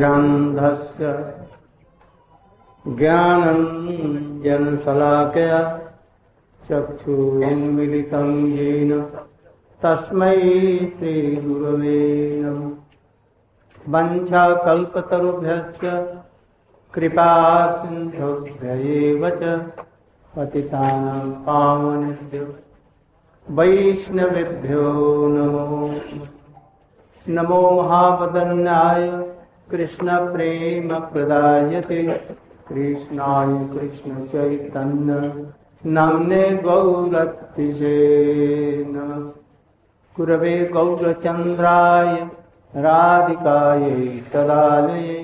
ग्रंथस्य ज्ञानञ्जनशलाकया चक्षुरुन्मीलितं येन तस्मै श्रीगुरवे नमः। वंशाकल्पतरुभ्यश्च कृपासिन्धुभ्यैव च पतितानां पावनेभ्यो वैष्णवेभ्यो नमो नमो महावदन्याय कृष्ण प्रेम प्रदायते कृष्णाय कृष्ण चैतन्य नामने गौरतिजे नमः। गुरवे गौरचंद्राय राधिकाय सदालये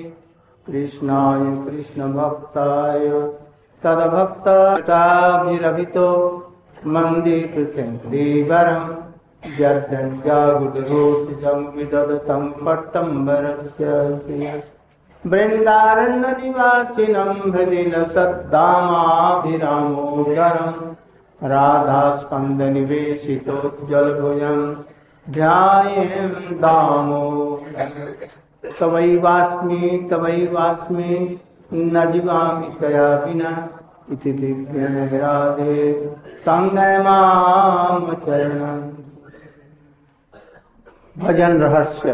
कृष्णाय कृष्ण भक्ताय तद्भक्ताभिरभितो मंदीकृतं धीवरं जगदजागुदरोतिसंविदधतं पट्टम्बरस्य वृन्दारण्य निवासिनं हृदि न सद्धामाभिरामोदरं राधास्कन्दनिवेशितोज्ज्वलभुजं ध्यायें दामोदरं। तवैवास्मि न जीवामि तया विना इति दिव्यं राधे तं नमामि चरणं। भजन रहस्य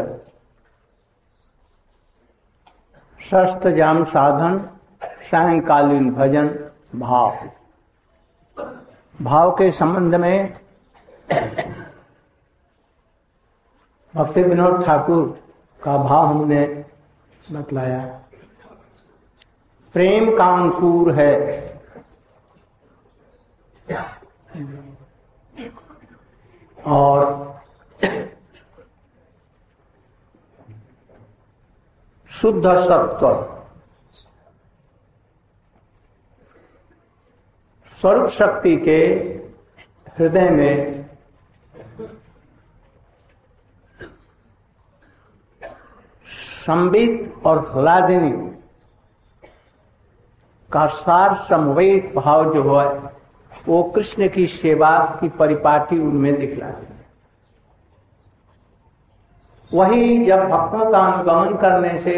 षष्ठ जाम साधन सायंकालीन भजन भाव। भाव के संबंध में भक्ति विनोद ठाकुर का भाव हमने बतलाया। प्रेम का अंकुर है, और शुद्ध सत्व स्वरूप शक्ति के हृदय में संबित और ह्लादिनी का सार समवेत भाव जो है वो कृष्ण की सेवा की परिपाटी उनमें दिखलाती है। वही जब भक्तों का अनुगमन करने से,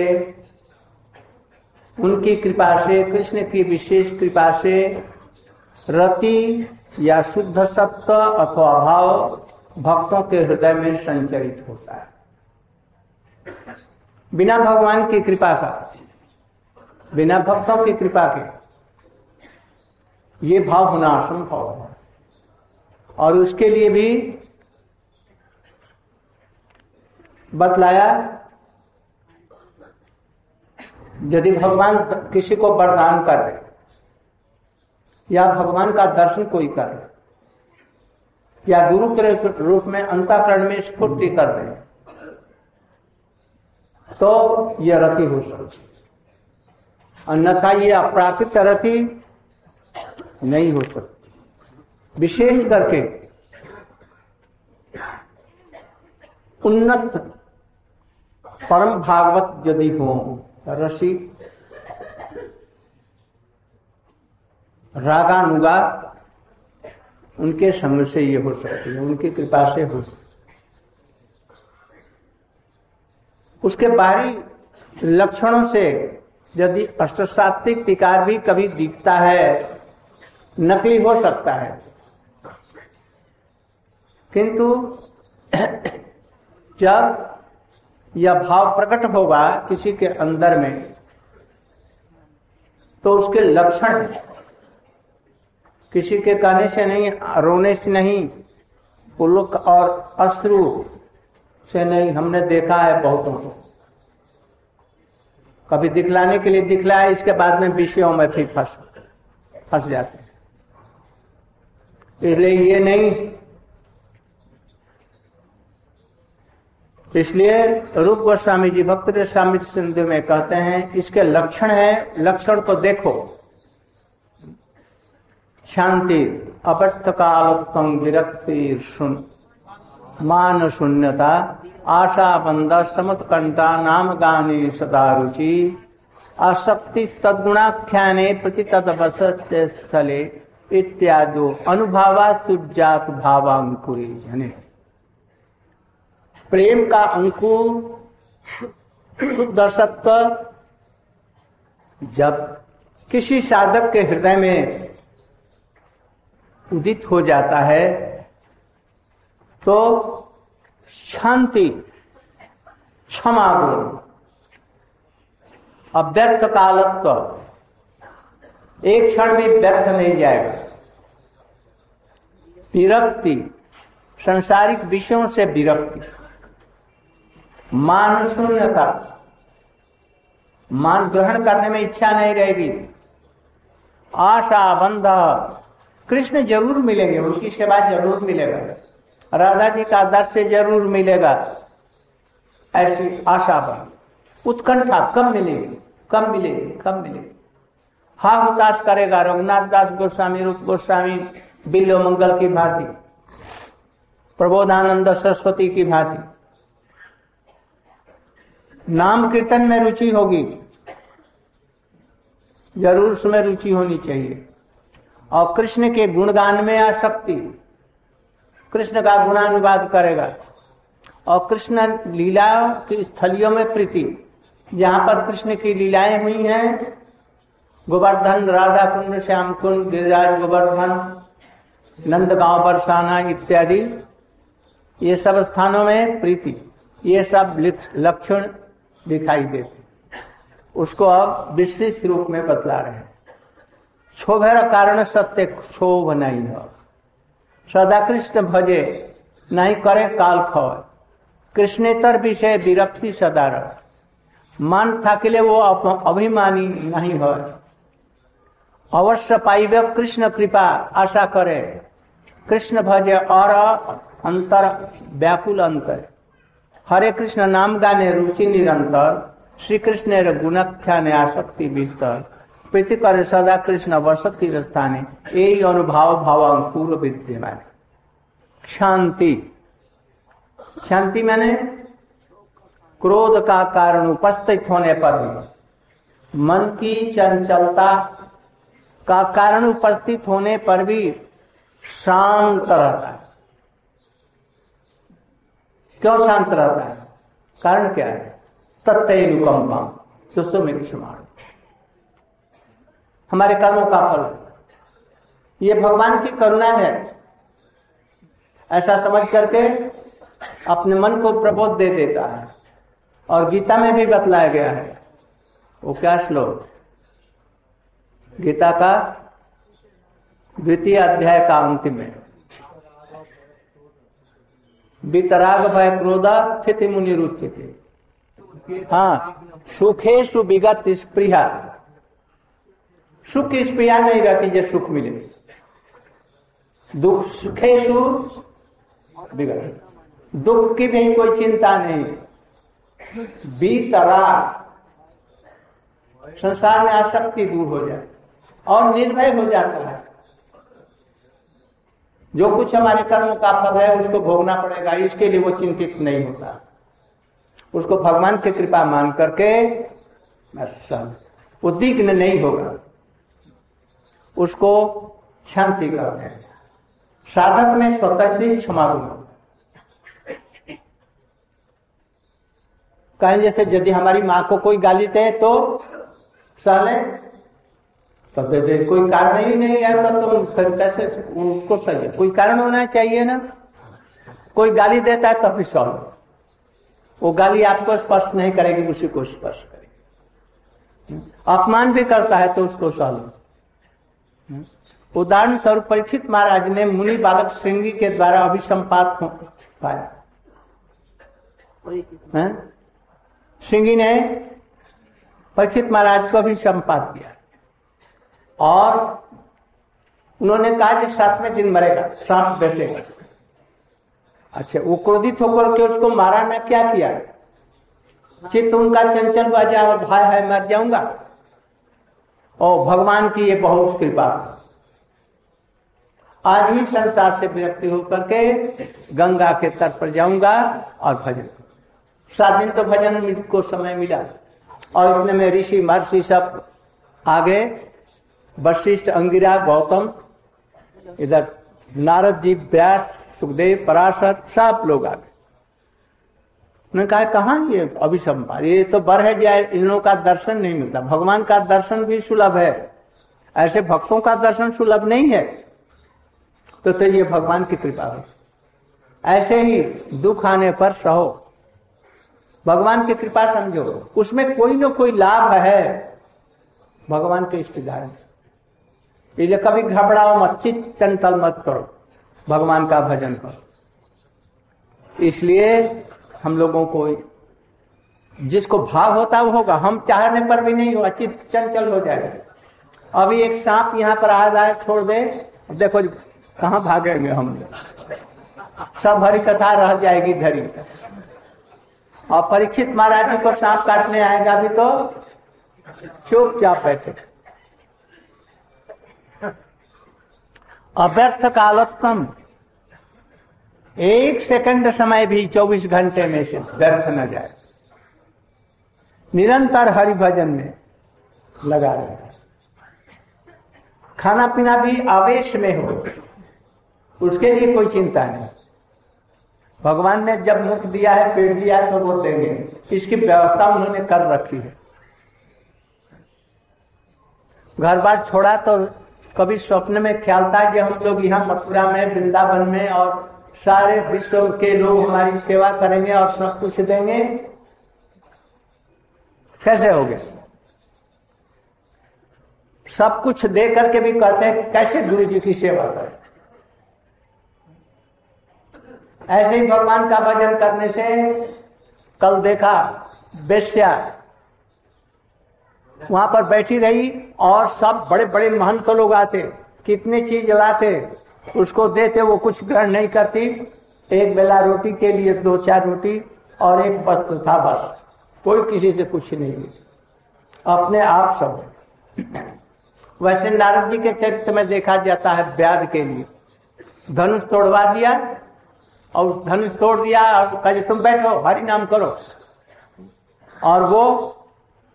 उनकी कृपा से, कृष्ण की विशेष कृपा से रति या शुद्ध सत्व अथवा भाव भक्तों के हृदय में संचरित होता है। बिना भगवान की कृपा का, बिना भक्तों की कृपा के ये भाव होना असंभव है। और उसके लिए भी बतलाया, यदि भगवान किसी को वरदान कर दे या भगवान का दर्शन कोई कर दे या गुरु के रूप में अंतःकरण में स्फूर्ति कर दे तो यह रति हो सकती, अन्यथा यह अप्राकृत रति नहीं हो सकती। विशेष करके उन्नत परम भागवत यदि हो, रसिक रागानुगा उनके संग से ये हो सकती है, उनकी कृपा से हो सकती। उसके बाहरी लक्षणों से यदि अष्टसात्विक विकार भी कभी दिखता है, नकली हो सकता है, किंतु जब यह भाव प्रकट होगा किसी के अंदर में तो उसके लक्षण किसी के कहने से नहीं, रोने से नहीं, पुलक और अश्रु से नहीं, हमने देखा है बहुतों को। कभी दिखलाने के लिए दिखलाया, इसके बाद में विषयों में फिर फंस जाते हैं। इसलिए ये नहीं, इसलिए रूप गोस्वामी जी भक्त स्वामी सिंधु में कहते हैं, इसके लक्षण है, लक्षण को देखो। शांति, अपर्थकालोत्तम विरक्ति, मान शून्यता, आशा बंध, समत्कंठा, नाम गाने सदा रुचि, आसक्ति तद्गुणाख्याने प्रति तदवसत्य स्थले इत्यादि अनुभावा सुजात भावांकुरी जने। प्रेम का अंकुर दर्शकत्व जब किसी साधक के हृदय में उदित हो जाता है तो शांति, क्षमा गुण, अव्यर्थ कालत्व, एक क्षण भी व्यर्थ नहीं जाएगा। विरक्ति, संसारिक विषयों से विरक्ति, मान शून्यता, मान ग्रहण करने में इच्छा नहीं रहेगी, आशा बंधा, कृष्ण जरूर मिलेंगे, उनकी सेवा जरूर मिलेगा, राधा जी का दर्शन जरूर मिलेगा, ऐसी आशा बन, उत्कंठा, कब मिलेगी, कब मिलेगी, कब मिलेगी, हा हुताश करेगा रघुनाथ दास गोस्वामी, रूप गोस्वामी, बिल्व मंगल की भांति, प्रबोधानंद सरस्वती की भांति। नाम कीर्तन में रुचि होगी, जरूर उसमें रुचि होनी चाहिए, और कृष्ण के गुणगान में आसक्ति, कृष्ण का गुणानुवाद करेगा, और कृष्ण लीला की स्थलियों में प्रीति, जहाँ पर कृष्ण की लीलाएं हुई हैं, गोवर्धन, राधा कुंड, श्याम कुंड, गिरिराज, गोवर्धन, नंदगांव, बरसाना इत्यादि, ये सब स्थानों में प्रीति, ये सब लक्षण दिखाई देते। उसको अब विशेष रूप में बतला रहे हैं। क्षोभर कारण सत्य क्षोभ नहीं हो, सदा कृष्ण भजे, नहीं करे काल खबर, कृष्णेतर विषय विरक्ति सदा रह, मान थाकिले वो अभिमानी नहीं हो, अवश्य पाइबे कृष्ण कृपा आशा करे, कृष्ण भजे और अंतर व्याकुल अंतर, हरे कृष्ण नाम गाने रुचि निरंतर, श्री कृष्ण गुणख्याने आसक्ति विस्तर, प्रीति करे सदा कृष्ण वर्षक तीरस्थाने, यही अनुभाव भावांकुर विद्यमान। शांति, शांति मैंने क्रोध का कारण उपस्थित होने पर भी, मन की चंचलता का कारण उपस्थित होने पर भी शांत रहता है। क्यों शांत रहता है, कारण क्या है? तत्तैनुकंपा सुषुम्नाक्षमाणु, हमारे कर्मों का फल, ये भगवान की करुणा है, ऐसा समझ करके अपने मन को प्रबोध दे देता है। और गीता में भी बतलाया गया है, वो क्या श्लोक, गीता का द्वितीय अध्याय का अंतिम में, वितराग भय क्रोधा स्थिति मुनि रुचिति, हाँ, सुखेशु विगत स्पृहा, सुख की स्पृहा नहीं रहती, जो सुख मिले, दुख सुखेशु विगत, दुख की भी कोई चिंता नहीं, वितराग, संसार में आसक्ति दूर हो जाए और निर्भय हो जाता है। जो कुछ हमारे कर्म का फल है उसको भोगना पड़ेगा, इसके लिए वो चिंतित नहीं होता, उसको भगवान की कृपा मान करके उद्विग्न नहीं होगा, उसको शांति करते हैं। साधक में स्वतः से क्षमा गुण कहें, जैसे यदि हमारी माँ को कोई गाली दे तो साले तो दे, कोई कारण ही नहीं है तो फिर कैसे उसको सही, कोई कारण होना चाहिए ना। कोई गाली देता है तो फिर सॉल्व, वो गाली आपको स्पर्श नहीं करेगी, उसी को स्पर्श करेगी। अपमान भी करता है तो उसको सॉल्व। उदाहरण स्वरूप परीक्षित महाराज ने मुनि बालक श्रृंगी के द्वारा अभिसंपात हो पाया, श्रृंगी ने परीक्षित महाराज को भी संपात किया और उन्होंने कहा कि 7वें दिन मरेगा, श्राप बैठेगा। अच्छा, वो क्रोधित होकर के उसको मारा ना, क्या किया, चित्त उनका चंचल हुआ, जाओ भाई है मर जाऊंगा, और भगवान की ये बहुत कृपा। आज ही संसार से विरक्ति होकर के गंगा के तट पर जाऊंगा और भजन, 7 दिन तो भजन को समय मिला, और इतने में ऋषि महर्षि सब आगे, वशिष्ठ, अंगिरा, गौतम, इधर नारद जी, व्यास, सुखदेव, पराशर, सब लोग आ गए। उन्होंने कहा कहाँ ये अभिसंपाद, ये तो बर है जी, इन लोगों का दर्शन नहीं मिलता। भगवान का दर्शन भी सुलभ है, ऐसे भक्तों का दर्शन सुलभ नहीं है। तो ये भगवान की कृपा हो। ऐसे ही दुख आने पर सहो, भगवान की कृपा समझो, उसमें कोई ना कोई लाभ है भगवान के इष्ट धारण से। इसलिए कभी घबराओ मत, चित्त चंचल मत करो, भगवान का भजन करो। इसलिए हम लोगों को जिसको भाव होता वो होगा, हम चाहने पर भी नहीं होगा, चित्त चंचल हो जाएगा। अभी एक सांप यहाँ पर आ जाए, छोड़ दे, देखो कहाँ भागेंगे हम लोग, सब हरी कथा रह जाएगी धरी। और परीक्षित महाराज जी को सांप काटने आएगा भी तो चुपचाप बैठे। अव्यर्थ कालोत्तम, एक सेकंड समय भी 24 घंटे में से व्यर्थ न जाए, निरंतर हरि भजन में लगा रहे। खाना पीना भी आवेश में हो, उसके लिए कोई चिंता नहीं। भगवान ने जब मुख दिया है, पेट दिया है, तो वो देंगे, इसकी व्यवस्था उन्होंने कर रखी है। घर बार छोड़ा तो कभी स्वप्न में ख्याल था कि हम लोग यहाँ मथुरा में, वृंदावन में और सारे विश्व के लोग हमारी सेवा करेंगे और सब कुछ देंगे, कैसे हो गया? सब कुछ दे करके भी कहते हैं कैसे गुरु जी की सेवा करें। ऐसे ही भगवान का भजन करने से, कल देखा वेश्या वहां पर बैठी रही और सब बड़े बड़े महंत लोग आते, कितने चीज लाते, उसको देते, वो कुछ ग्रहण नहीं करती। एक बेला रोटी के लिए 2-4 रोटी और एक वस्त्र था, बस, कोई किसी से कुछ नहीं लिया, अपने आप सब। वैसे नारद जी के चरित्र में देखा जाता है, व्याध के लिए धनुष तोड़वा दिया और धनुष तोड़ दिया और कहा तुम बैठो हरि नाम करो, और वो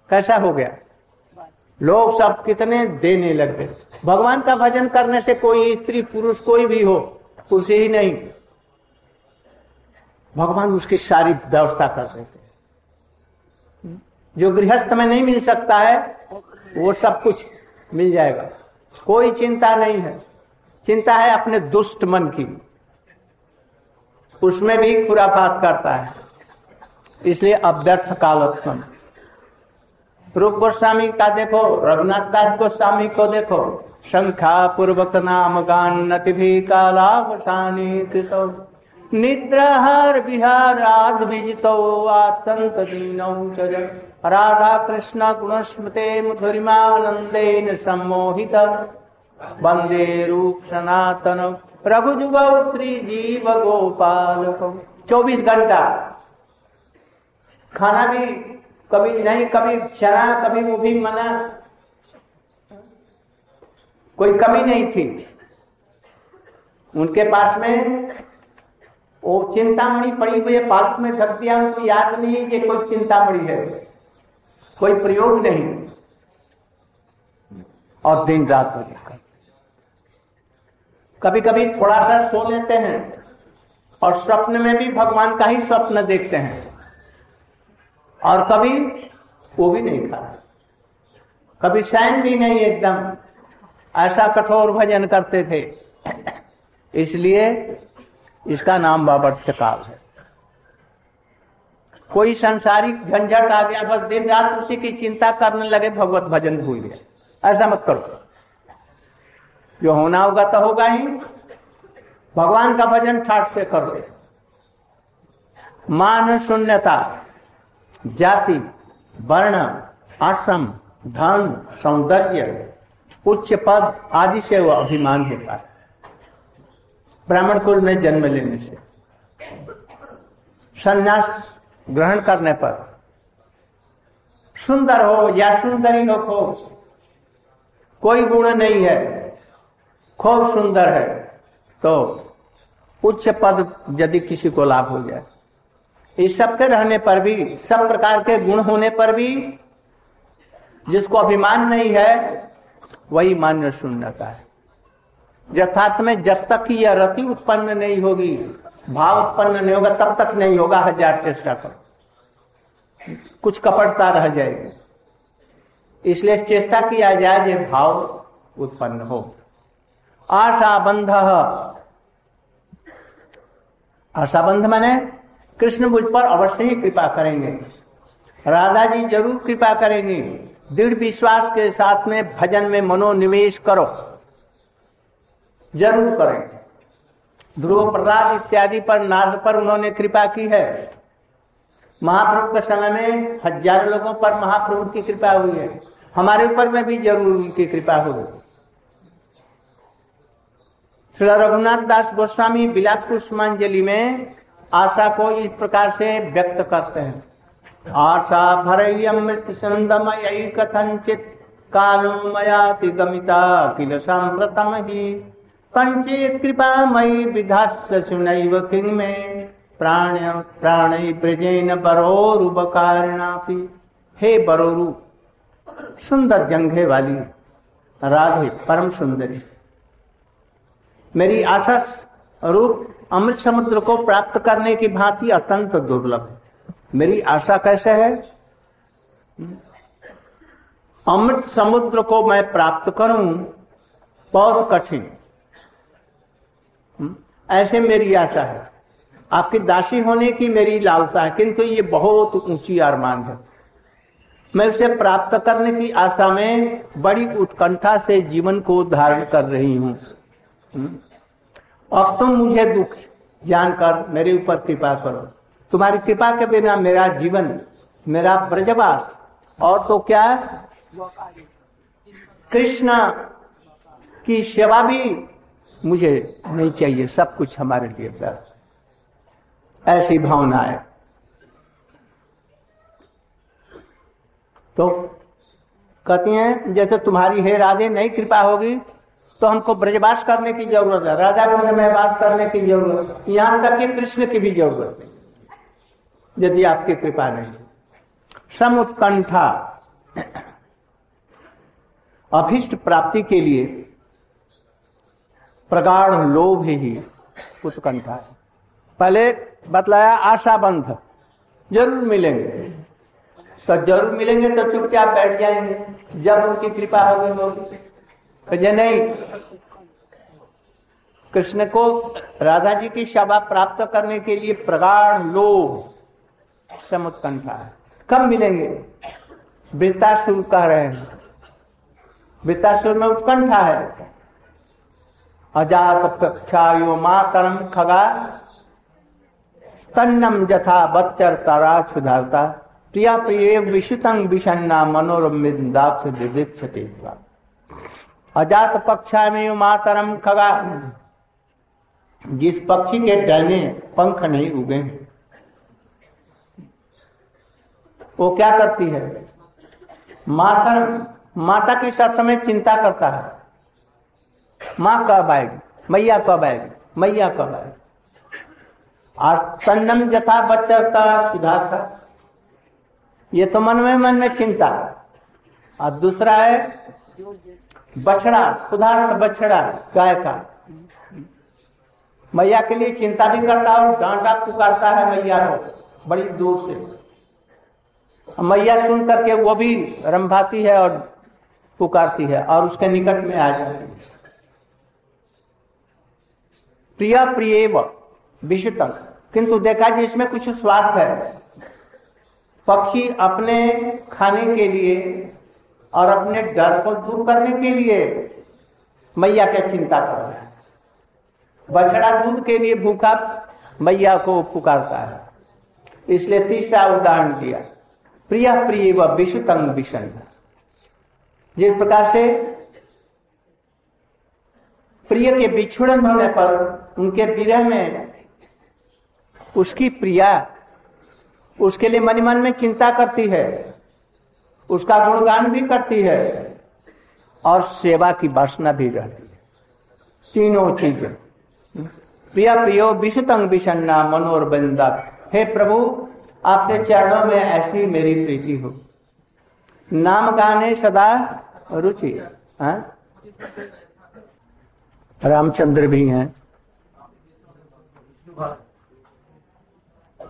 कैसा हो गया, लोग सब कितने देने लग गए। भगवान का भजन करने से कोई स्त्री पुरुष कोई भी हो, पुरुष ही नहीं, भगवान उसकी सारी व्यवस्था कर देते हैं। जो गृहस्थ में नहीं मिल सकता है वो सब कुछ मिल जाएगा, कोई चिंता नहीं है। चिंता है अपने दुष्ट मन की, उसमें भी खुराफात करता है। इसलिए अव्यर्थ कालोत्तम। रूप गोस्वामी का देखो, रघुनाथ दास गोस्वामी को देखो, संख्या पूर्वक नाम गान भी कालावसानी कृतो निद्राहार विहाराद विजितो आतंत दीनौ सजन राधा कृष्ण गुणस्मृते मधुरिमानंदेन सम्मोहित वंदे रूप सनातन रघुजुग श्री जीव गोपाल। 24 घंटा खाना भी कभी नहीं, कभी चना, कभी वो भी मना, कोई कमी नहीं थी उनके पास में। वो चिंतामणि पड़ी हुई है, पालक में ढक दिया, उनको याद नहीं कि कोई चिंतामणि है, कोई प्रयोग नहीं। और दिन रात में कभी कभी थोड़ा सा सो लेते हैं और स्वप्न में भी भगवान का ही स्वप्न देखते हैं, और कभी वो भी नहीं खा, कभी शयन भी नहीं, एकदम ऐसा कठोर भजन करते थे। इसलिए इसका नाम बावर्त काल है। कोई सांसारिक झंझट आ गया, बस दिन रात उसी की चिंता करने लगे, भगवत भजन भूल गया, ऐसा मत करो। जो होना होगा तो होगा ही, भगवान का भजन ठाट से करो। मान शून्यता, जाति, वर्ण, आश्रम, धन, सौंदर्य, उच्च पद आदि से वह अभिमान होता है। ब्राह्मण कुल में जन्म लेने से, संन्यास ग्रहण करने पर, सुंदर हो या सुंदरी हो, कोई गुण नहीं है, खूब सुंदर है, तो उच्च पद यदि किसी को लाभ हो जाए, इस सब के रहने पर भी, सब प्रकार के गुण होने पर भी जिसको अभिमान नहीं है वही मान्य शून्यता है। यथार्थ में जब तक कि यह रति उत्पन्न नहीं होगी, भाव उत्पन्न नहीं होगा, तब तक नहीं होगा। 1000 चेष्टा करो, कुछ कपटता रह जाएगी, इसलिए चेष्टा किया जाए ये भाव उत्पन्न हो। आशाबंध, आशाबंध माने कृष्ण मुझ पर अवश्य ही कृपा करेंगे, राधा जी जरूर कृपा करेंगी। दृढ़ विश्वास के साथ में भजन में मनोनिवेश करो, जरूर करें। ध्रुव प्रहलाद इत्यादि पर, नारद पर उन्होंने कृपा की है। महाप्रभु के समय में हजारों लोगों पर महाप्रभु की कृपा हुई है, हमारे ऊपर में भी जरूर उनकी कृपा होगी। श्री रघुनाथ दास गोस्वामी बिलाप पुष्पांजलि में आशा को इस प्रकार से व्यक्त करते हैं। आशा भरय अमृत संदमयि कथंचित कालो मयाति गमिता किल सांप्रतम हि तंचेत कृपामयि विधास्य सुनैव किमे प्राण प्राणय ब्रजेन बरोरु बकारिणापि। हे बरोरु, सुंदर जंघे वाली राधे परम सुंदरी, मेरी आशा रूप अमृत समुद्र को प्राप्त करने की भांति अत्यंत दुर्लभ है। मेरी आशा कैसे है? अमृत समुद्र को मैं प्राप्त करूं बहुत कठिन, ऐसे मेरी आशा है। आपकी दासी होने की मेरी लालसा है, किंतु ये बहुत ऊंची अरमान है। मैं उसे प्राप्त करने की आशा में बड़ी उत्कंठा से जीवन को धारण कर रही हूं। अब तुम मुझे दुख जानकर मेरे ऊपर कृपा करो। तुम्हारी कृपा के बिना मेरा जीवन, मेरा ब्रजवास और तो क्या, कृष्ण की सेवा भी मुझे नहीं चाहिए, सब कुछ हमारे लिए व्यर्थ, ऐसी भावना है। तो कहती हैं जैसे तुम्हारी हे राधे नहीं कृपा होगी तो हमको ब्रजवास करने की जरूरत है, राधा कुंड में वास करने की जरूरत, यहां तक कि कृष्ण की भी जरूरत है यदि आपकी कृपा नहीं। समुत्कंठा, अभिष्ट प्राप्ति के लिए प्रगाढ़ लोभ ही उत्कंठा है। पहले बतलाया आशाबंध, जरूर मिलेंगे, तो जरूर मिलेंगे तो चुपचाप बैठ जाएंगे जब उनकी कृपा होगी होगी। तो नहीं, कृष्ण को राधा जी की सेवा प्राप्त करने के लिए प्रगाढ़ लोभ समुत्कंठा है। कब मिलेंगे? वृत्तासुर कह रहे हैं, वृत्तासुर में उत्कंठा है। अजात कक्षायो मातरम खगा स्तन्नम जथा बच्चर तारा क्षुधारता प्रिया प्रिय विशुतंग विषन्ना मनोरमिंदाक्ष दिदीक्षते। अजात पक्षा में मातरम खगा, जिस पक्षी के डैने पंख नहीं उगे हैं वो क्या करती है? माता की सब समय चिंता करता है, माँ कब आएगी, मैया कब आएगी, मैया कब आएगी। और तन्नम जथा बच्चरता सुधारता, ये तो मन में चिंता। और दूसरा है बछड़ा, सुधारता बछड़ा गाय का, मैया के लिए चिंता भी करता है और डांटा पुकारता है मैया को बड़ी दूर से। मैया सुन करके वो भी रंभाती है और पुकारती है और उसके निकट में आ जाती है। प्रिया प्रियव विशुतम, किंतु देखा जी इसमें कुछ स्वार्थ है। पक्षी अपने खाने के लिए और अपने डर को दूर करने के लिए मैया की चिंता कर रहा है, बछड़ा दूध के लिए भूखा मैया को पुकारता है। इसलिए तीसरा उदाहरण दिया प्रिया प्रिय व विशुतंग विषन्न। जिस प्रकार से प्रिय के बिछुड़न होने पर उनके विरह में उसकी प्रिया उसके लिए मन में चिंता करती है, उसका गुणगान भी करती है और सेवा की वासना भी रहती है, तीनों चीजें। प्रिया प्रियो विशुतंग विषन्ना मनोरबिंदा, हे प्रभु आपके चरणों में ऐसी मेरी प्रीति हो। नाम गाने सदा रुचि। रामचंद्र भी हैं,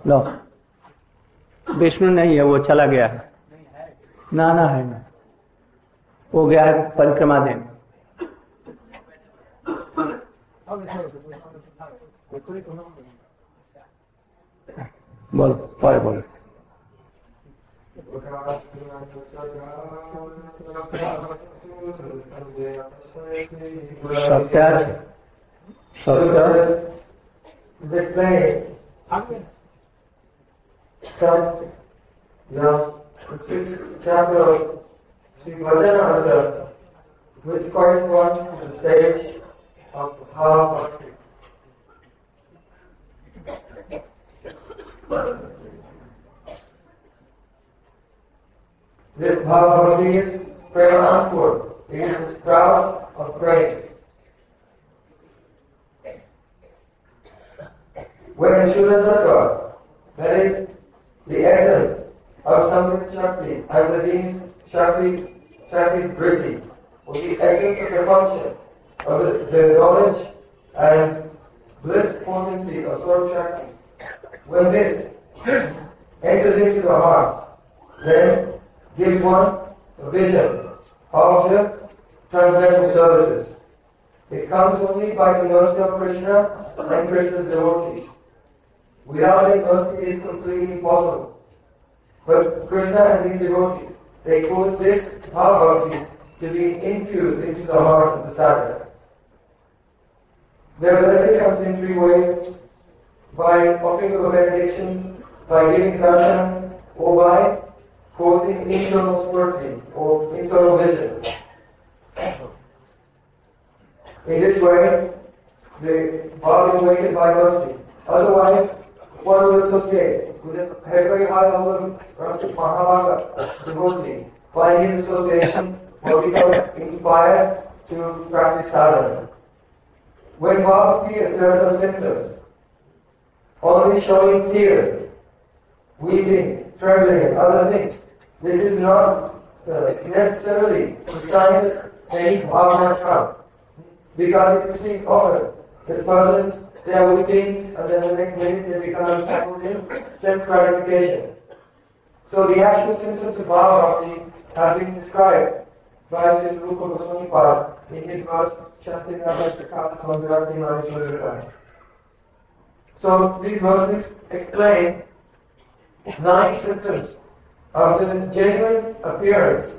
लो विष्णु नहीं है, वो चला गया है, नाना है ना, वो गया है परिक्रमा देने। बोलो पर बोलो। सत्याच सत्य the version answer which corresponds to the stage of half this bhava is prayerful, it is the sprout of prayer. When a Shula Sattva, that is the essence of something Shakti, I believe Shakti is breathing, with the essence of the function of the knowledge and bliss potency of Swarup Shakti. When this enters into the heart, then gives one a vision of the transcendental services. It comes only by the mercy of Krishna and Krishna's devotees. Without it, mercy is completely impossible. But Krishna and his devotees, they cause this bhava to be infused into the heart of the sadhana. Their blessing comes in three ways: by offering a benediction, by giving darshan, or by causing internal scrutiny or internal vision. In this way, the bhava is awakened by mercy. Otherwise, one will associate with a very high level of Rasik Mahavata devotee, by his association will become inspired to practice sadhana. When bhava appears, there are some symptoms. Only showing tears, weeping, trembling and other things. This is not necessarily the sign that any bhava has come. Because if you see often, the person's they are weeping, and then the next minute they become entangled in sense gratification. So the actual symptoms of bhava have been described by Sri Rupa Goswami Pad in his verse Chaitanya Mahaprabhu. So these verses explain 9 symptoms of the genuine appearance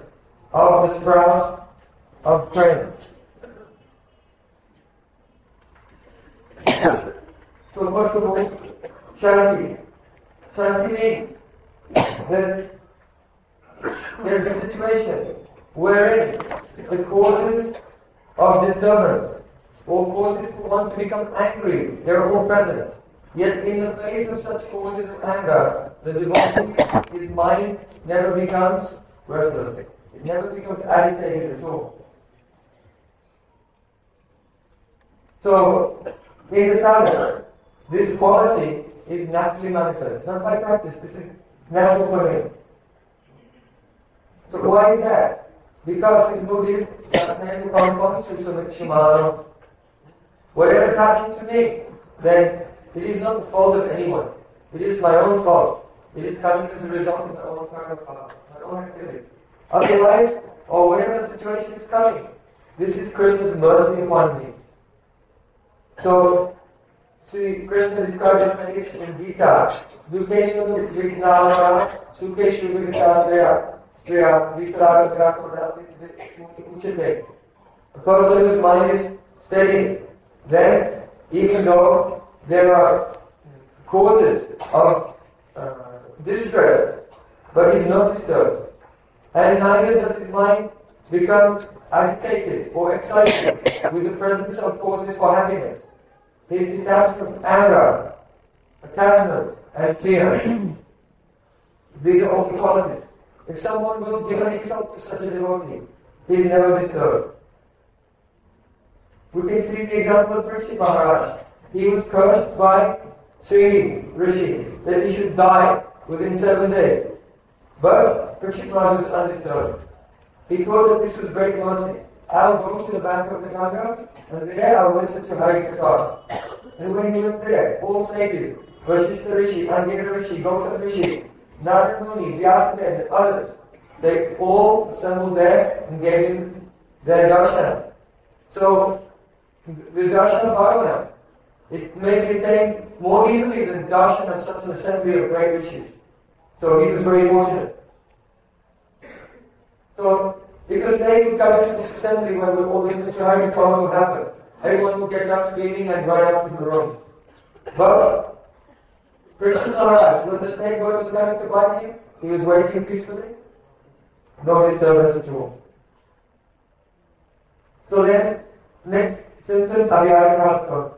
of the sprouts of prayer. So first of all, Shanti. Shanti means there's a situation wherein the causes of disturbance or causes for one to become angry, they're all present. Yet in the face of such causes of anger, the devotee, his mind never becomes restless. It never becomes agitated at all. So in the sadhana, this quality is naturally manifest. Not by practice, this is natural for him. So why is that? Because his mood is naturally conformed to Samikshimana. Whatever is happening to me, then it is not the fault of anyone. It is my own fault. It is coming as a result of my own karma, my own activities. Otherwise, or whatever the situation is coming, this is Krishna's mercy upon me. So, Sri Krishna described this meditation in Gita. Dukeshvanu Viknana, Sukeshvanu Viknana, Streya, Vitraga, Drakodasi, Uchate. A person whose mind is steady, then, even though there are causes of distress, but he's not disturbed. And neither does his mind become agitated or excited with the presence of causes for happiness. He is detached from anger, attachment, and fear. These are all the qualities. If someone will give an insult to such a devotee, he is never disturbed. We can see the example of Parikshit Maharaj. He was cursed by Shringi Rishi that he should die within 7 days. But Parikshit Maharaj was undisturbed. He thought that this was great mercy. I will go to the bank of the Ganga, and there I will listen to Hari Katha. And when he went there, all sages, Vasishtha Rishi, Angira Rishi, Gautam Rishi, Narad Muni, Vyasa and others, they all assembled there and gave him their darshan. So, the darshan of Bhagavatam, it may be attained more easily than darshan of such an assembly of great rishis. So he was very fortunate. So, because they would come into this assembly where all this material problem would happen, everyone would get up screaming and run out from the room. But Parikshit Maharaj, when the snake bird was coming to bite him, he was waiting peacefully, no disturbance at all. So then, next symptom, Hariyarikatva,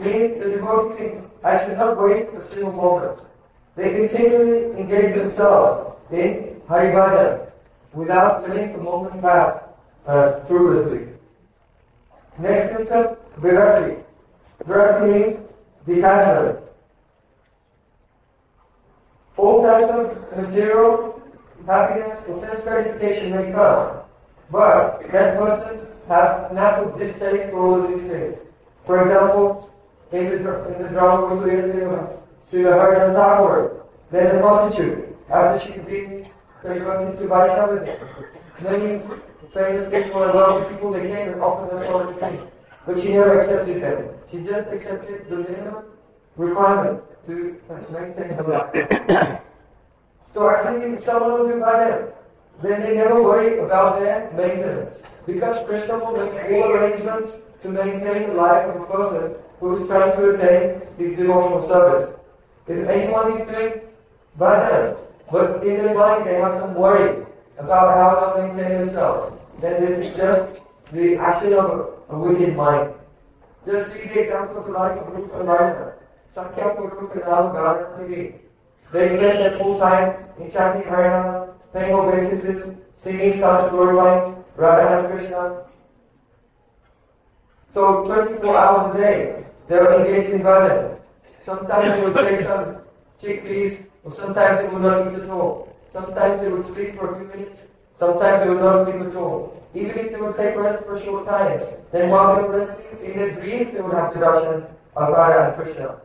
means the devotees, I should not waste a single moment. They continually engage themselves in Hari Bhajan without letting a moment pass fruitlessly. Next symptom, Virakti. Virakti means detachment. All types of material happiness or sense gratification may come, but that person has natural distaste for all of these things. For example, in the drama we saw yesterday of Srila Raghunath Das Goswami, there's a prostitute. After she being converted to Vaishnavism, many famous people and wealthy people, they came and offered us all the things. But she never accepted them. She just accepted the minimum requirement to maintain her life. So actually, if someone will do bhajan, then they never worry about their maintenance, because Krishna will make all arrangements to maintain the life of a person who is trying to attain his devotional service. If anyone is doing bhajan, but in their mind they have some worry about how they'll maintain themselves, then this is just the action of a wicked mind. Just see the example of the life of Rupa Goswami. Sankhya Rupa Goswami, they spend their full time in chanting Harinam, paying obeisances, singing songs, glorifying Radha and Krishna. So 24 hours a day, they were engaged in bhajan. Sometimes they would take some chickpeas, or sometimes they would not eat at all. Sometimes they would sleep for a few minutes, sometimes they would not sleep at all. Even if they would take rest for a short time, then while they were resting, in their dreams they would have the darshan of Radha and Krishna.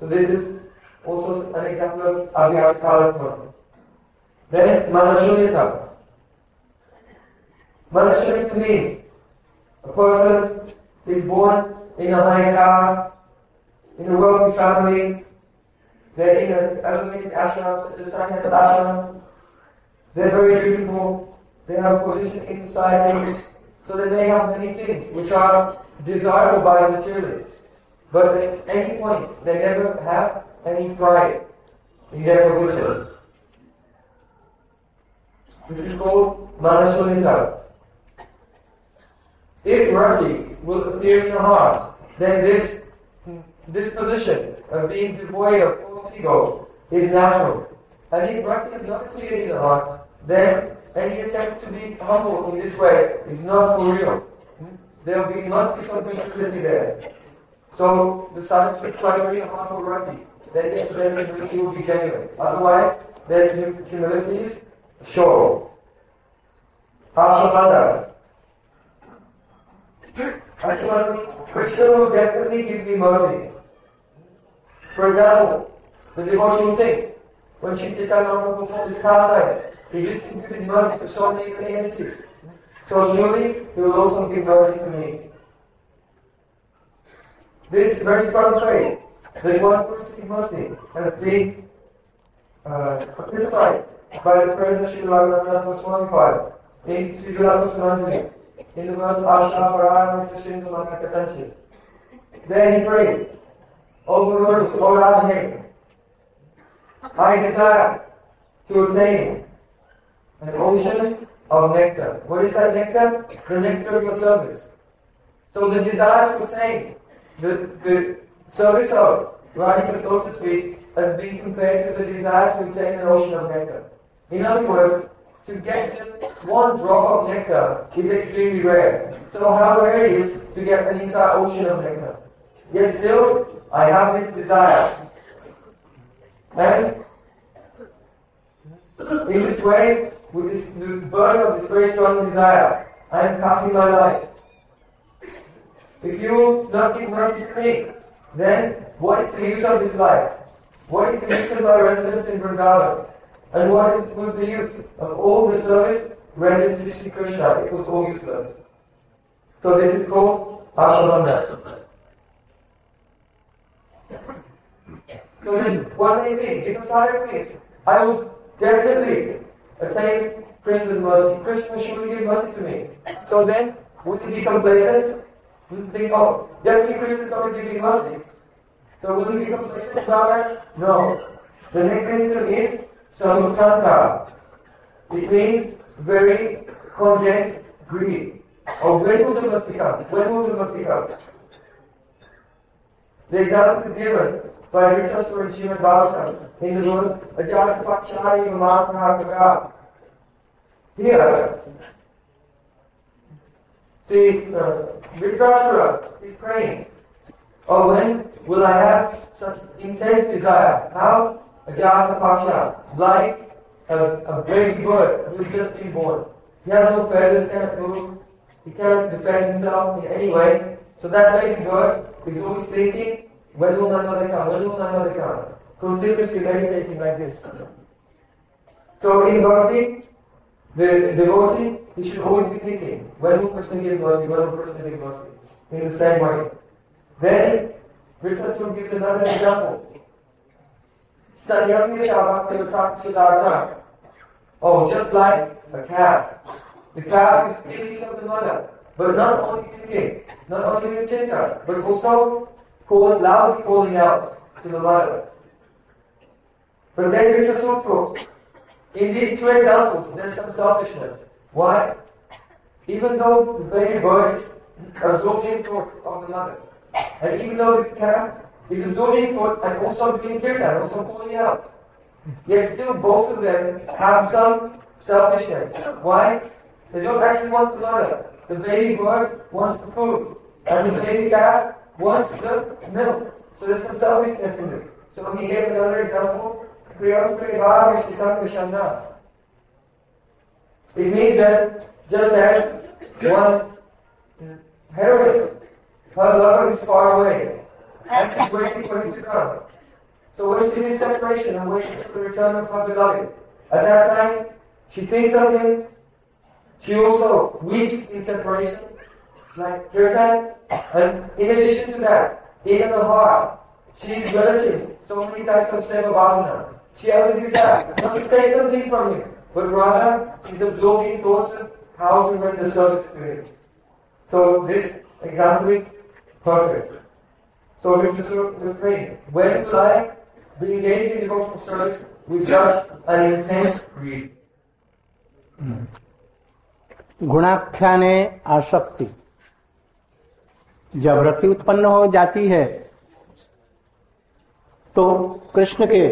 So this is also an example of Abhyakalatma. Then Manashunyata. Manashunyata means a person is born in a high caste, in a wealthy family, they're in an elevated ashram, such as sannyasa ashram, they're very beautiful, they have a position in society, so that they have many things which are desirable by materialists. But at any point, they never have any pride in their position. This is called Manashunyata. If Rati will appear in the heart, then this position of being devoid of false ego is natural. And if Bhakti is not clear in the heart, then any attempt to be humble in this way is not for real. There must be some simplicity there. So the sadhak should try to be humble for Bhakti. Then he will be genuine. Otherwise, then humility is sure. Ashwamada. Ashwamada, Krishna will definitely give thee mercy. For example, the devotee thinks, when Sri Chaitanya Mahaprabhu performed his pastimes, he distributed mercy to so many entities. So surely, he will also give mercy to me. This verse portrays that one person mercy has been epitomized by the praise of Sri Raghunath Das Goswami in Sri Raghunath Goswami in the verse Asha Parayana Krishna Manakatanchi. There he prays, O Radhe, I desire to obtain an ocean of nectar. What is that nectar? The nectar of your service. So the desire to obtain the service of Radhika's lotus feet has been compared to the desire to obtain an ocean of nectar. In other words, to get just one drop of nectar is extremely rare. So how rare it is to get an entire ocean of nectar. Yet still, I have this desire. And in this way, with the burden of this very strong desire, I am passing my life. If you will not give mercy to me, then what is the use of this life? What is the use of our residence in Vrindavan? And what was the use of all the service rendered to Shri Krishna? It was all useless. So this is called Ashabandha. So one may think, if it's higher place, I will definitely attain Krishna's mercy. Krishna, she will give mercy to me. So then, would he be complacent? Would he think, oh, definitely Krishna is going to give me mercy. So would he be complacent about that? No. The next instant is samutanta. It means very condensed greed. Or when will the mercy come? When will the mercy come? The example is given by Rishaswar and Srimad Bhagavatam in the verse Ajatakapachari Mathahakaka. Here, see, Rishaswar is praying, oh, when will I have such intense desire? How? Ajatakapachari, like a brave bird who has just been born. He has no feathers, cannot move, he cannot defend himself in any way. So that brave bird is always thinking, when will Nandgaon come? When will Nandgaon come? Continuously meditating like this. So in Bhakti, the devotee, he should always be thinking, when will Krishna give mercy? When will Krishna give mercy? In the same way. Then, Vrindavan gives another example. Oh, just like a calf. The calf is thinking of the mother, but not only thinking, not only in Chinta, but also loudly calling out to the mother. But then Krishna, in these two examples, there's some selfishness. Why? Even though the baby bird is absorbing thought of the mother, and even though the calf is absorbing thought and also being kirtan, also calling out, yet still both of them have some selfishness. Why? They don't actually want the mother. The baby bird wants the food, and the baby calf wants the milk. So there's some selfishness in this. So he gave another example. It means that just as one heroine, her lover is far away, and she's waiting for him to come. So when she's in separation and waiting for the return of her beloved, at that time she thinks of him. She also weeps in separation, like kirtan, and in addition to that, in her heart, she is relishing so many types of seva vasana. She has a desire not to take something from him, but rather she is absorbing thoughts of how to render the service to him. So this example is perfect. So Vishnu was praying, when will I be engaged in devotional service with such an intense greed? गुणाख्याने आसक्ति। जब वृत्ति उत्पन्न हो जाती है तो कृष्ण के,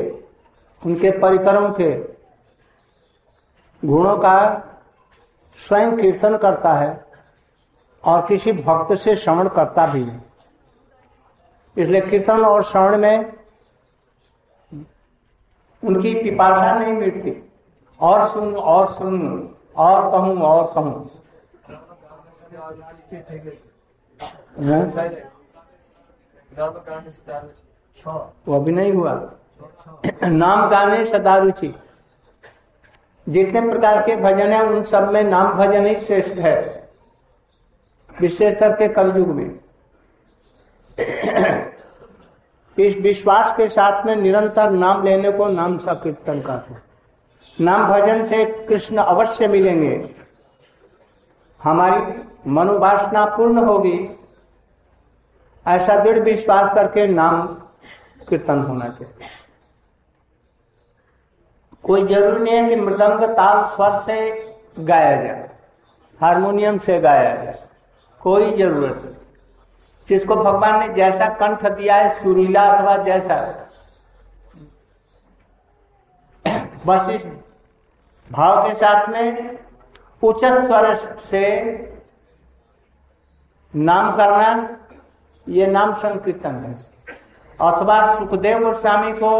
उनके परिकरों के गुणों का स्वयं कीर्तन करता है और किसी भक्त से श्रवण करता भी है। इसलिए कीर्तन और श्रवण में उनकी पिपासा नहीं मिटती, और सुन और सुन और कहूँ और कहूँ, वो भी नहीं हुआ। नाम गाने सदा रुचि, जितने प्रकार के भजन है उन सब में नाम भजन ही श्रेष्ठ है, विशेष करके कलयुग में। इस विश्वास के साथ में निरंतर नाम लेने को नाम संकीर्तन कहते हैं। नाम भजन से कृष्ण अवश्य मिलेंगे, हमारी मनोवासना पूर्ण होगी, ऐसा दृढ़ विश्वास करके नाम कीर्तन होना चाहिए। कोई जरूरी नहीं है कि मृदंग ताल स्वर से गाया जाए, हारमोनियम से गाया जाए, कोई जरूरत नहीं। जिसको भगवान ने जैसा कंठ दिया है, सुरीला अथवा जैसा, बस इस भाव के साथ में उच्च स्वर से नाम करना, ये नाम संकीर्तन है। अथवा सुखदेव गोस्वामी को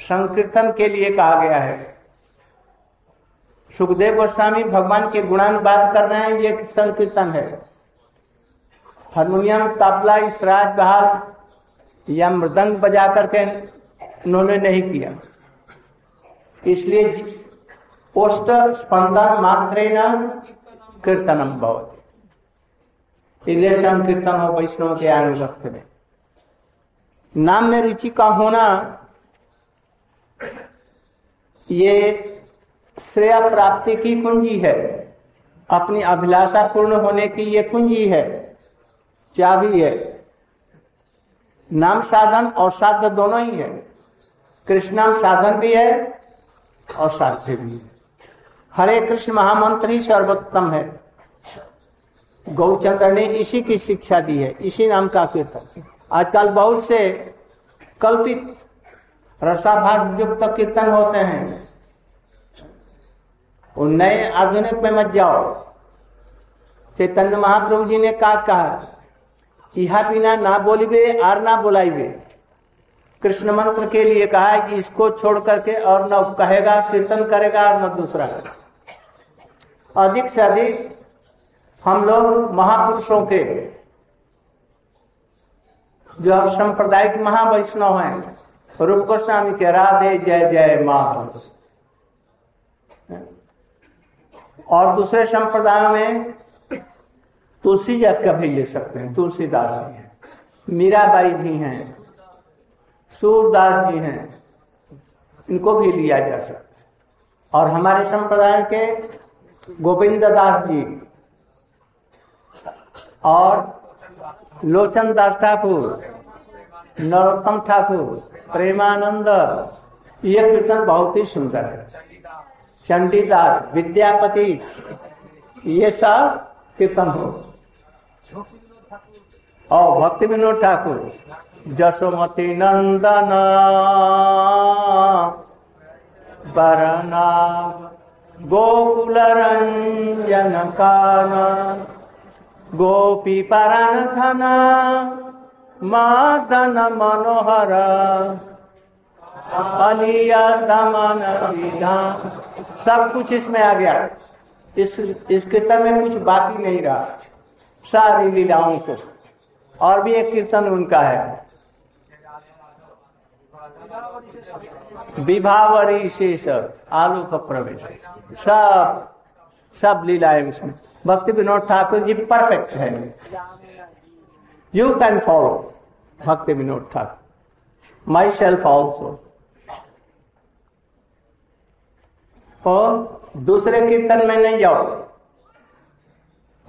संकीर्तन के लिए कहा गया है। सुखदेव गोस्वामी भगवान के गुणानुवाद कर रहे हैं, ये संकीर्तन है। हारमोनियम, तबला, इसराज, बहाल या मृदंग बजा करके उन्होंने नहीं किया। इसलिए पोष्ट स्पंदन मात्रेण कीर्तनम भवति। इसलिए संकीर्तन हो वैष्णव के अनुगत्य में। नाम में रुचि का होना ये श्रेय प्राप्ति की कुंजी है, अपनी अभिलाषा पूर्ण होने की ये कुंजी है, चाबी है। नाम साधन और साध्य दोनों ही है। कृष्ण साधन भी है और साध्य भी है। हरे कृष्ण महामंत्र ही सर्वोत्तम है। गौचंद्र ने इसी की शिक्षा दी है, इसी नाम का कीर्तन। आजकल बहुत से कल्पित रसाभास युक्त कीर्तन होते हैं, और नए आधुनिक में मत जाओ। चैतन्य महाप्रभु जी ने क्या कहा, इहा बिना ना बोलिबे और ना बोलाइबे। कृष्ण मंत्र के लिए कहा है कि इसको छोड़ करके और न कहेगा, कीर्तन करेगा और न दूसरा करेगा। अधिक से अधिक हम लोग महापुरुषों के जो अब सांप्रदायिक महावैष्णव हैं, रूप गोस्वामी के राधे जय जय माधव, और दूसरे संप्रदायों में तुलसी जी का भी ले सकते हैं, तुलसी दास जी हैं, मीराबाई भी हैं, सूरदास जी हैं, इनको भी लिया जा सकता है। और हमारे संप्रदाय के गोविंद दास जी और लोचन दास ठाकुर, नरोत्तम ठाकुर, प्रेमानंद, ये कीर्तन बहुत ही सुंदर है। चंडीदास, विद्यापति, ये सब कीर्तन हो। और भक्ति विनोद ठाकुर, जसोमती नंदन बरना गोकुल रंजन काना गोपी परन धना मदन मनोहर अलिया दमन विधान। सब कुछ इसमें आ गया। इस कीर्तन में कुछ बाकी नहीं रहा, सारी लीलाओं को। और भी एक कीर्तन उनका है, विभावरी शेष आलू का प्रवेश। सब सब लीलाएं उसमें। भक्ति विनोद ठाकुर जी परफेक्ट है। You can follow Bhakti Vinod Thakur, myself also. और दूसरे कीर्तन में नहीं जाओ।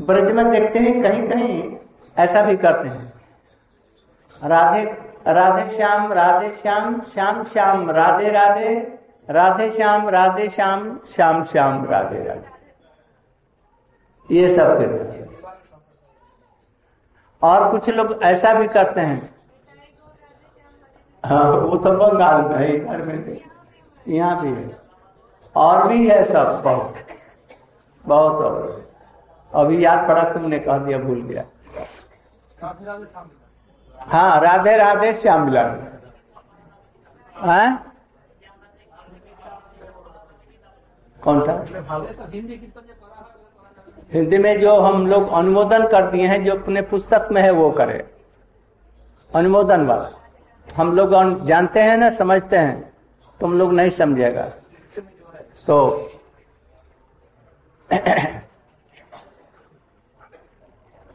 ब्रज में देखते हैं कहीं कहीं ऐसा भी करते हैं, राधे राधे श्याम श्याम श्याम राधे राधे, राधे श्याम श्याम श्याम राधे राधे, ये सब कीर्तन। और कुछ लोग ऐसा भी करते हैं, हाँ वो तो बंगाल में है, घर में यहाँ भी है, और भी है सब बहुत बहुत। और अभी याद पड़ा, तुमने कह दिया, भूल गया। हाँ, राधे राधे श्याम मिलन है। कौन था हिंदी में जो हम लोग अनुमोदन कर दिए हैं, जो अपने पुस्तक में है वो करे अनुमोदन वाला। हम लोग जानते हैं ना, समझते हैं, तुम लोग नहीं समझेगा। तो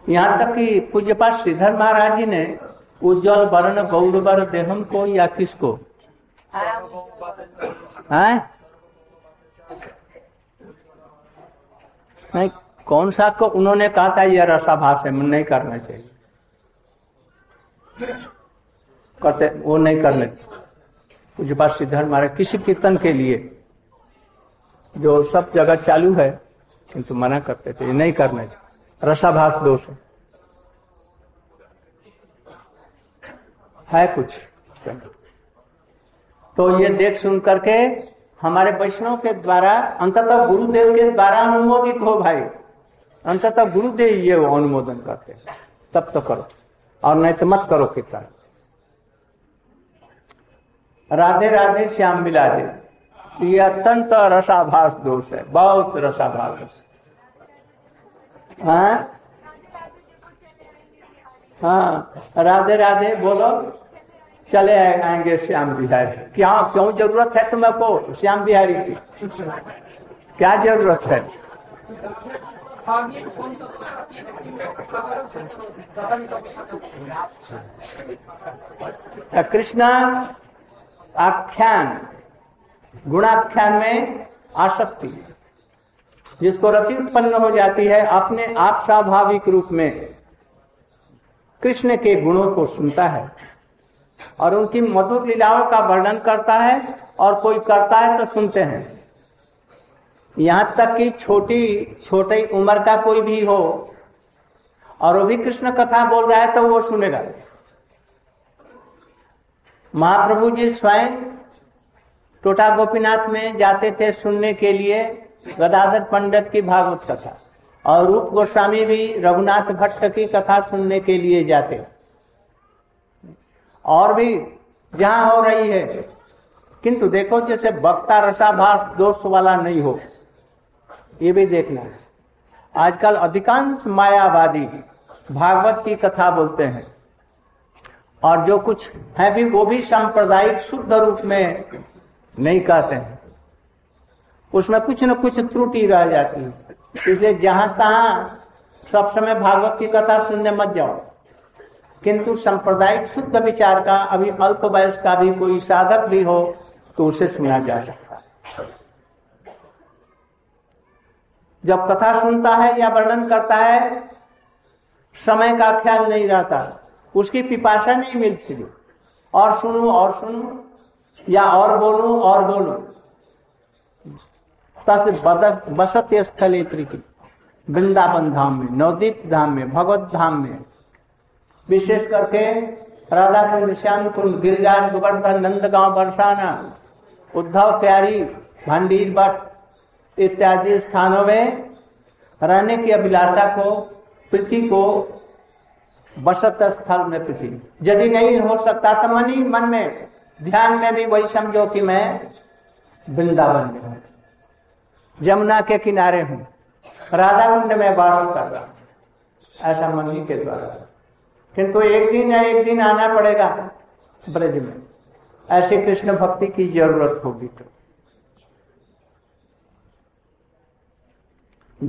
यहाँ तक कि पूज्यपाद श्रीधर महाराज जी ने उज्जवल वर्ण गौरवर देहम को या किसको नहीं कौन सा को उन्होंने कहा था यह रसाभास है, नहीं करना चाहिए, कहते वो नहीं करने। पूज्यपाद श्रीधर महाराज किसी कीर्तन के लिए जो सब जगह चालू है, किंतु मना करते थे, नहीं करना चाहिए, रसाभास दोष है कुछ। तो ये देख सुन करके हमारे वैष्णव के द्वारा, अंततः गुरुदेव के द्वारा अनुमोदित हो भाई। अंततः गुरुदेव ये अनुमोदन करते तब तो करो, और नहीं तो मत करो कीर्तन। राधे राधे श्याम मिला दे, ये अत्यंत रसाभास दोष है, बहुत रसाभास दोष। हाँ, राधे राधे बोलो, चले आएंगे श्याम बिहारी। क्या क्यों जरूरत है तुम्हें को श्याम बिहारी की? क्या जरूरत है? कृष्णा आख्यान गुणाख्यान में आसक्ति जिसको रति उत्पन्न हो जाती है, अपने आप स्वाभाविक रूप में कृष्ण के गुणों को सुनता है और उनकी मधुर लीलाओं का वर्णन करता है, और कोई करता है तो सुनते हैं। यहाँ तक कि छोटी उम्र का कोई भी हो और वो भी कृष्ण कथा बोल रहा है तो वो सुनेगा। महाप्रभु जी स्वयं टोटा गोपीनाथ में जाते थे सुनने के लिए गदाधर पंडित की भागवत कथा, और रूप गोस्वामी भी रघुनाथ भट्ट की कथा सुनने के लिए जाते, और भी जहां हो रही है। किंतु देखो जैसे वक्ता रसाभास दोष वाला नहीं हो, ये भी देखना है। आजकल अधिकांश मायावादी भागवत की कथा बोलते हैं, और जो कुछ है भी वो भी सांप्रदायिक शुद्ध रूप में नहीं कहते हैं, उसमें कुछ न कुछ त्रुटि रह जाती है। इसलिए जहां तहां सब समय भागवत की कथा सुनने मत जाओ, किंतु सांप्रदायिक शुद्ध विचार का अभी अल्प वयस का भी कोई साधक भी हो तो उसे सुना जा सकता। जब कथा सुनता है या वर्णन करता है, समय का ख्याल नहीं रहता, उसकी पिपासा नहीं मिलती, और सुनूं और सुनूं या और बोलूं और बोलूं। तस्य बसते स्थले त्रिकी, वृंदावन धाम में, नवदीप धाम में, भगवत धाम में, विशेष करके राधा कुंड, श्याम कुंड, गिरिराज, गोवर्धन, नंदगांव, बरसाना, उद्धव क्यारी, भंडीर भट्ट इत्यादि स्थानों में रहने की अभिलाषा को, प्रीति को बसत स्थल में प्रीति। यदि नहीं हो सकता तो मन ही मन में, ध्यान में भी वही समझो कि मैं वृंदावन में हूँ, जमुना के किनारे हूँ, राधा कुंड में वास कर रहा हूँ, ऐसा मन ही के द्वारा। किंतु एक दिन या एक दिन आना पड़ेगा ब्रज में, ऐसे कृष्ण भक्ति की जरूरत होगी। तो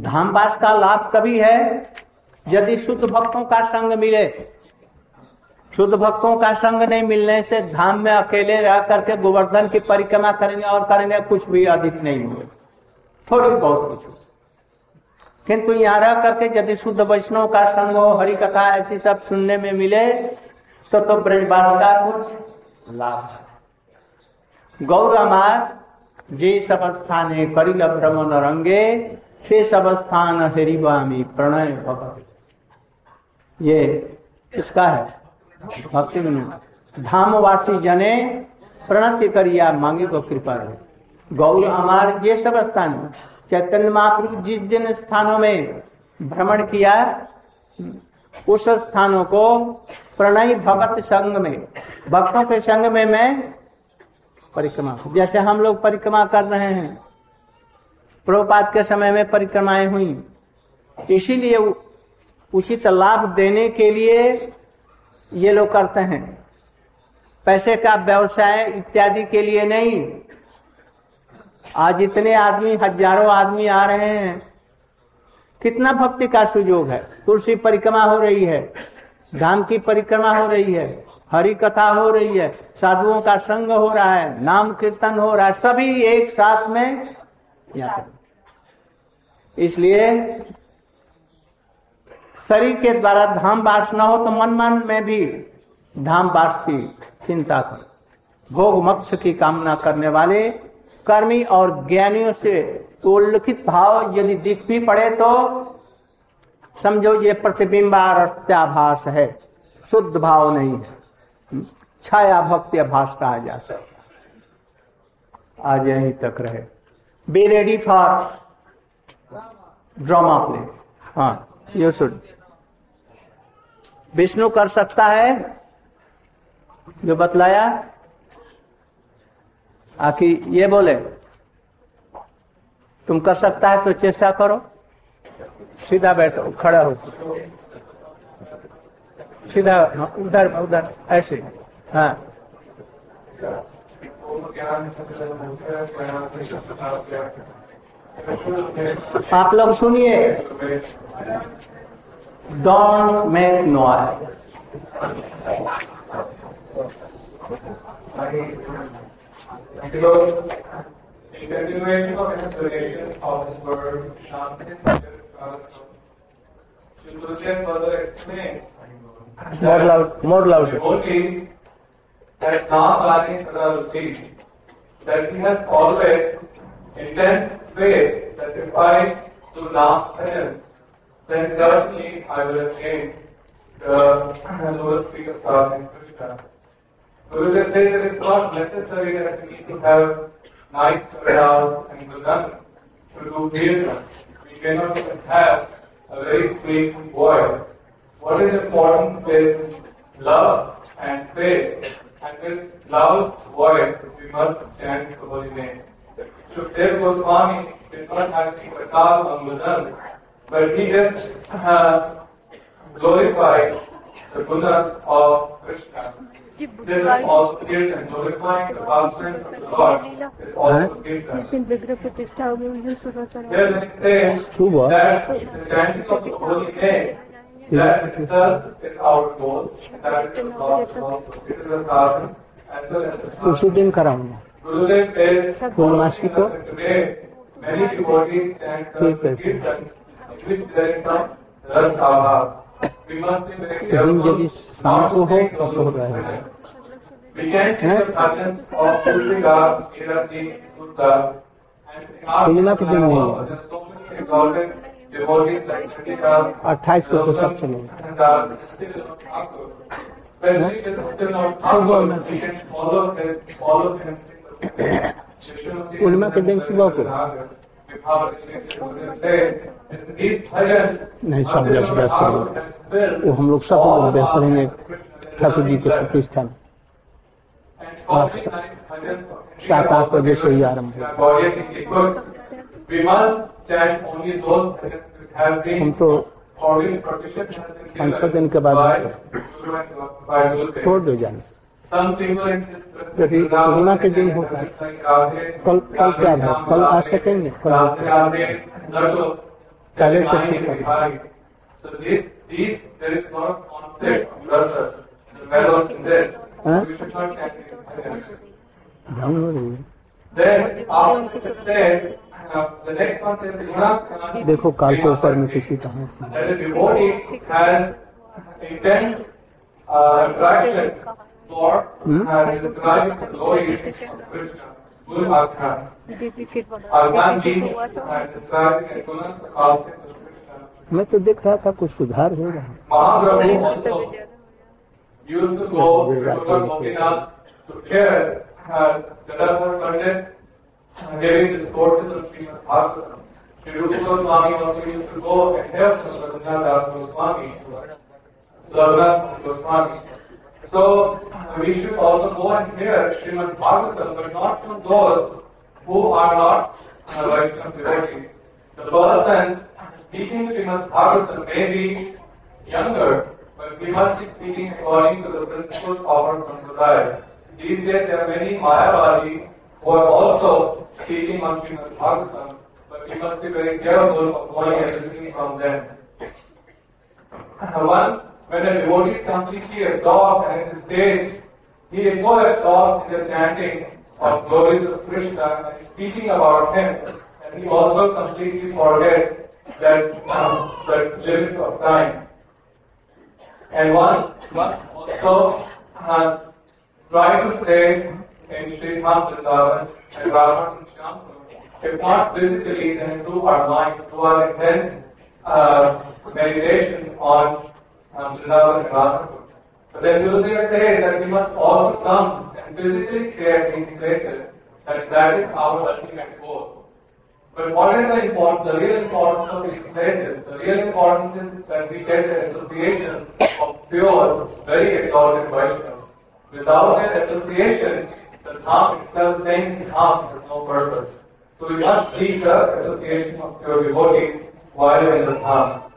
धामवास का लाभ कभी है यदि शुद्ध भक्तों का संग मिले। शुद्ध भक्तों का संग नहीं मिलने से धाम में अकेले रह करके गोवर्धन की परिक्रमा करेंगे और करेंगे, कुछ भी अधिक नहीं होगा, थोड़ी बहुत कुछ। किंतु यहाँ रह करके यदि शुद्ध वैष्णव का संग हो, हरि कथा ऐसी सब सुनने में मिले तो ब्रजवास का कुछ लाभ। गौर अमार जे सब स्थाने करिल भ्रमण रंगे, से सब स्थान हरिवामी प्रणय भक्त। ये इसका है भक्ति विनोद। धामवासी जने प्रणति करिया मांगे को कृपा रहे। गौर अमार जे सब स्थान, चैतन्य महाप्रभु जिस जिन स्थानों में भ्रमण किया उस स्थानों को प्रणयी भगत संग में, भक्तों के संग में मैं परिक्रमा, जैसे हम लोग परिक्रमा कर रहे हैं। प्रभुपाद के समय में परिक्रमाएं हुई, इसीलिए उचित लाभ देने के लिए ये लोग करते हैं, पैसे का व्यवसाय इत्यादि के लिए नहीं। आज इतने आदमी, हजारों आदमी आ रहे हैं, कितना भक्ति का सुयोग है। तुलसी परिक्रमा हो रही है, धाम की परिक्रमा हो रही है, हरि कथा हो रही है, साधुओं का संग हो रहा है, नाम कीर्तन हो रहा है, सभी एक साथ में। इसलिए शरीर के द्वारा धाम वास न हो तो मन में भी धाम वास की चिंता करो। भोग मोक्ष की कामना करने वाले कर्मी और ज्ञानियों से उल्लिखित भाव यदि दिख भी पड़े तो समझो ये प्रतिबिंबारस्त्याभास है, शुद्ध भाव नहीं है, छाया भक्ति भास कहा जा सकता। आज यहीं तक रहे। Be ready for drama play. हाँ, यू शुड। विष्णु कर सकता है जो बतलाया, आखिर ये बोले तुम कर सकता है तो चेष्टा करो। सीधा बैठो, खड़ा हो, सीधा, उधर उधर ऐसे। हाँ, आप लोग सुनिए, don't make noise. In continuation of explanation of this word, Shyam Kund, Tulsi further explained more loud. Only that Naam-Lani Sadaruti, that he has always intense faith that if I do Naam-Lani, then certainly I will attain the lowest peak of class in Krishna. So they say that it's not necessary that we need to have nice Radhas and Govardhan to do Kirtan. We cannot even have a very sweet voice. What is important is love and faith, and with loud voice we must chant the holy name. Sukdev Goswami did not have the Pratar on Govardhan, but he just glorified the gunas of Krishna. This is also guilt, and glorifying the pastors of the Lord is also guilt. There is an exchange that the chanting of the holy name, that itself is our goal, and that is the Lord's goal. It is the servant as well as the servant. Gurudev says, today many devotees chant the kirtan, in which there is some ras avas. We must be very careful not to take the Lord's. We can see the presence of Tulsi Das, Giriraj, Sukdev, and in our world there are so many exalted devotees like Tulsi Das, Gautam, and Das, especially Shringi Thakur. We can follow them in the Shishunati. नहीं, सब लोग व्यस्त रहेंगे, वो हम लोग सब लोग व्यस्त रहेंगे ठाकुर जी के प्रतिष्ठा में. आप 7-8 बजे से ही आरम्भ होगा. हम तो 5-6 दिन के बाद छोड़ दो जाने. यदि कोरोना के दिन होगा, कल क्या है, कल आ सकेंगे, कल पहले से ठीक है. देखो काल के ऊपर में किसी कहा मैं तो देख रहा था कुछ सुधार हो रहा. So, we should also go and hear Srimad Bhagavatam, but not from those who are not Vaishnava devotees. The person speaking Srimad Bhagavatam may be younger, but we must be speaking according to the principles of our sampradaya. These days there are many Mayavadi who are also speaking on Srimad Bhagavatam, but we must be very careful of going and listening from them. Once, when a devotee is completely absorbed and in this stage, he is so absorbed in the chanting of glories of Krishna and speaking about him, and he also completely forgets that the limits of time. And one must also has tried to stay in Srimad Vrindavan and Radha Kund. If not physically, then through our mind, through our intense meditation on Vrindavan and Radha Kund. But then Gurudev says that we must also come and physically stay at these places, and that is our ultimate goal. But what is the real importance of these places? The real importance is that we get the association of pure, very exalted Vaishnavas. Without that association, the Dham itself, saying Dham, has no purpose. So we must seek the association of pure devotees while in the Dham.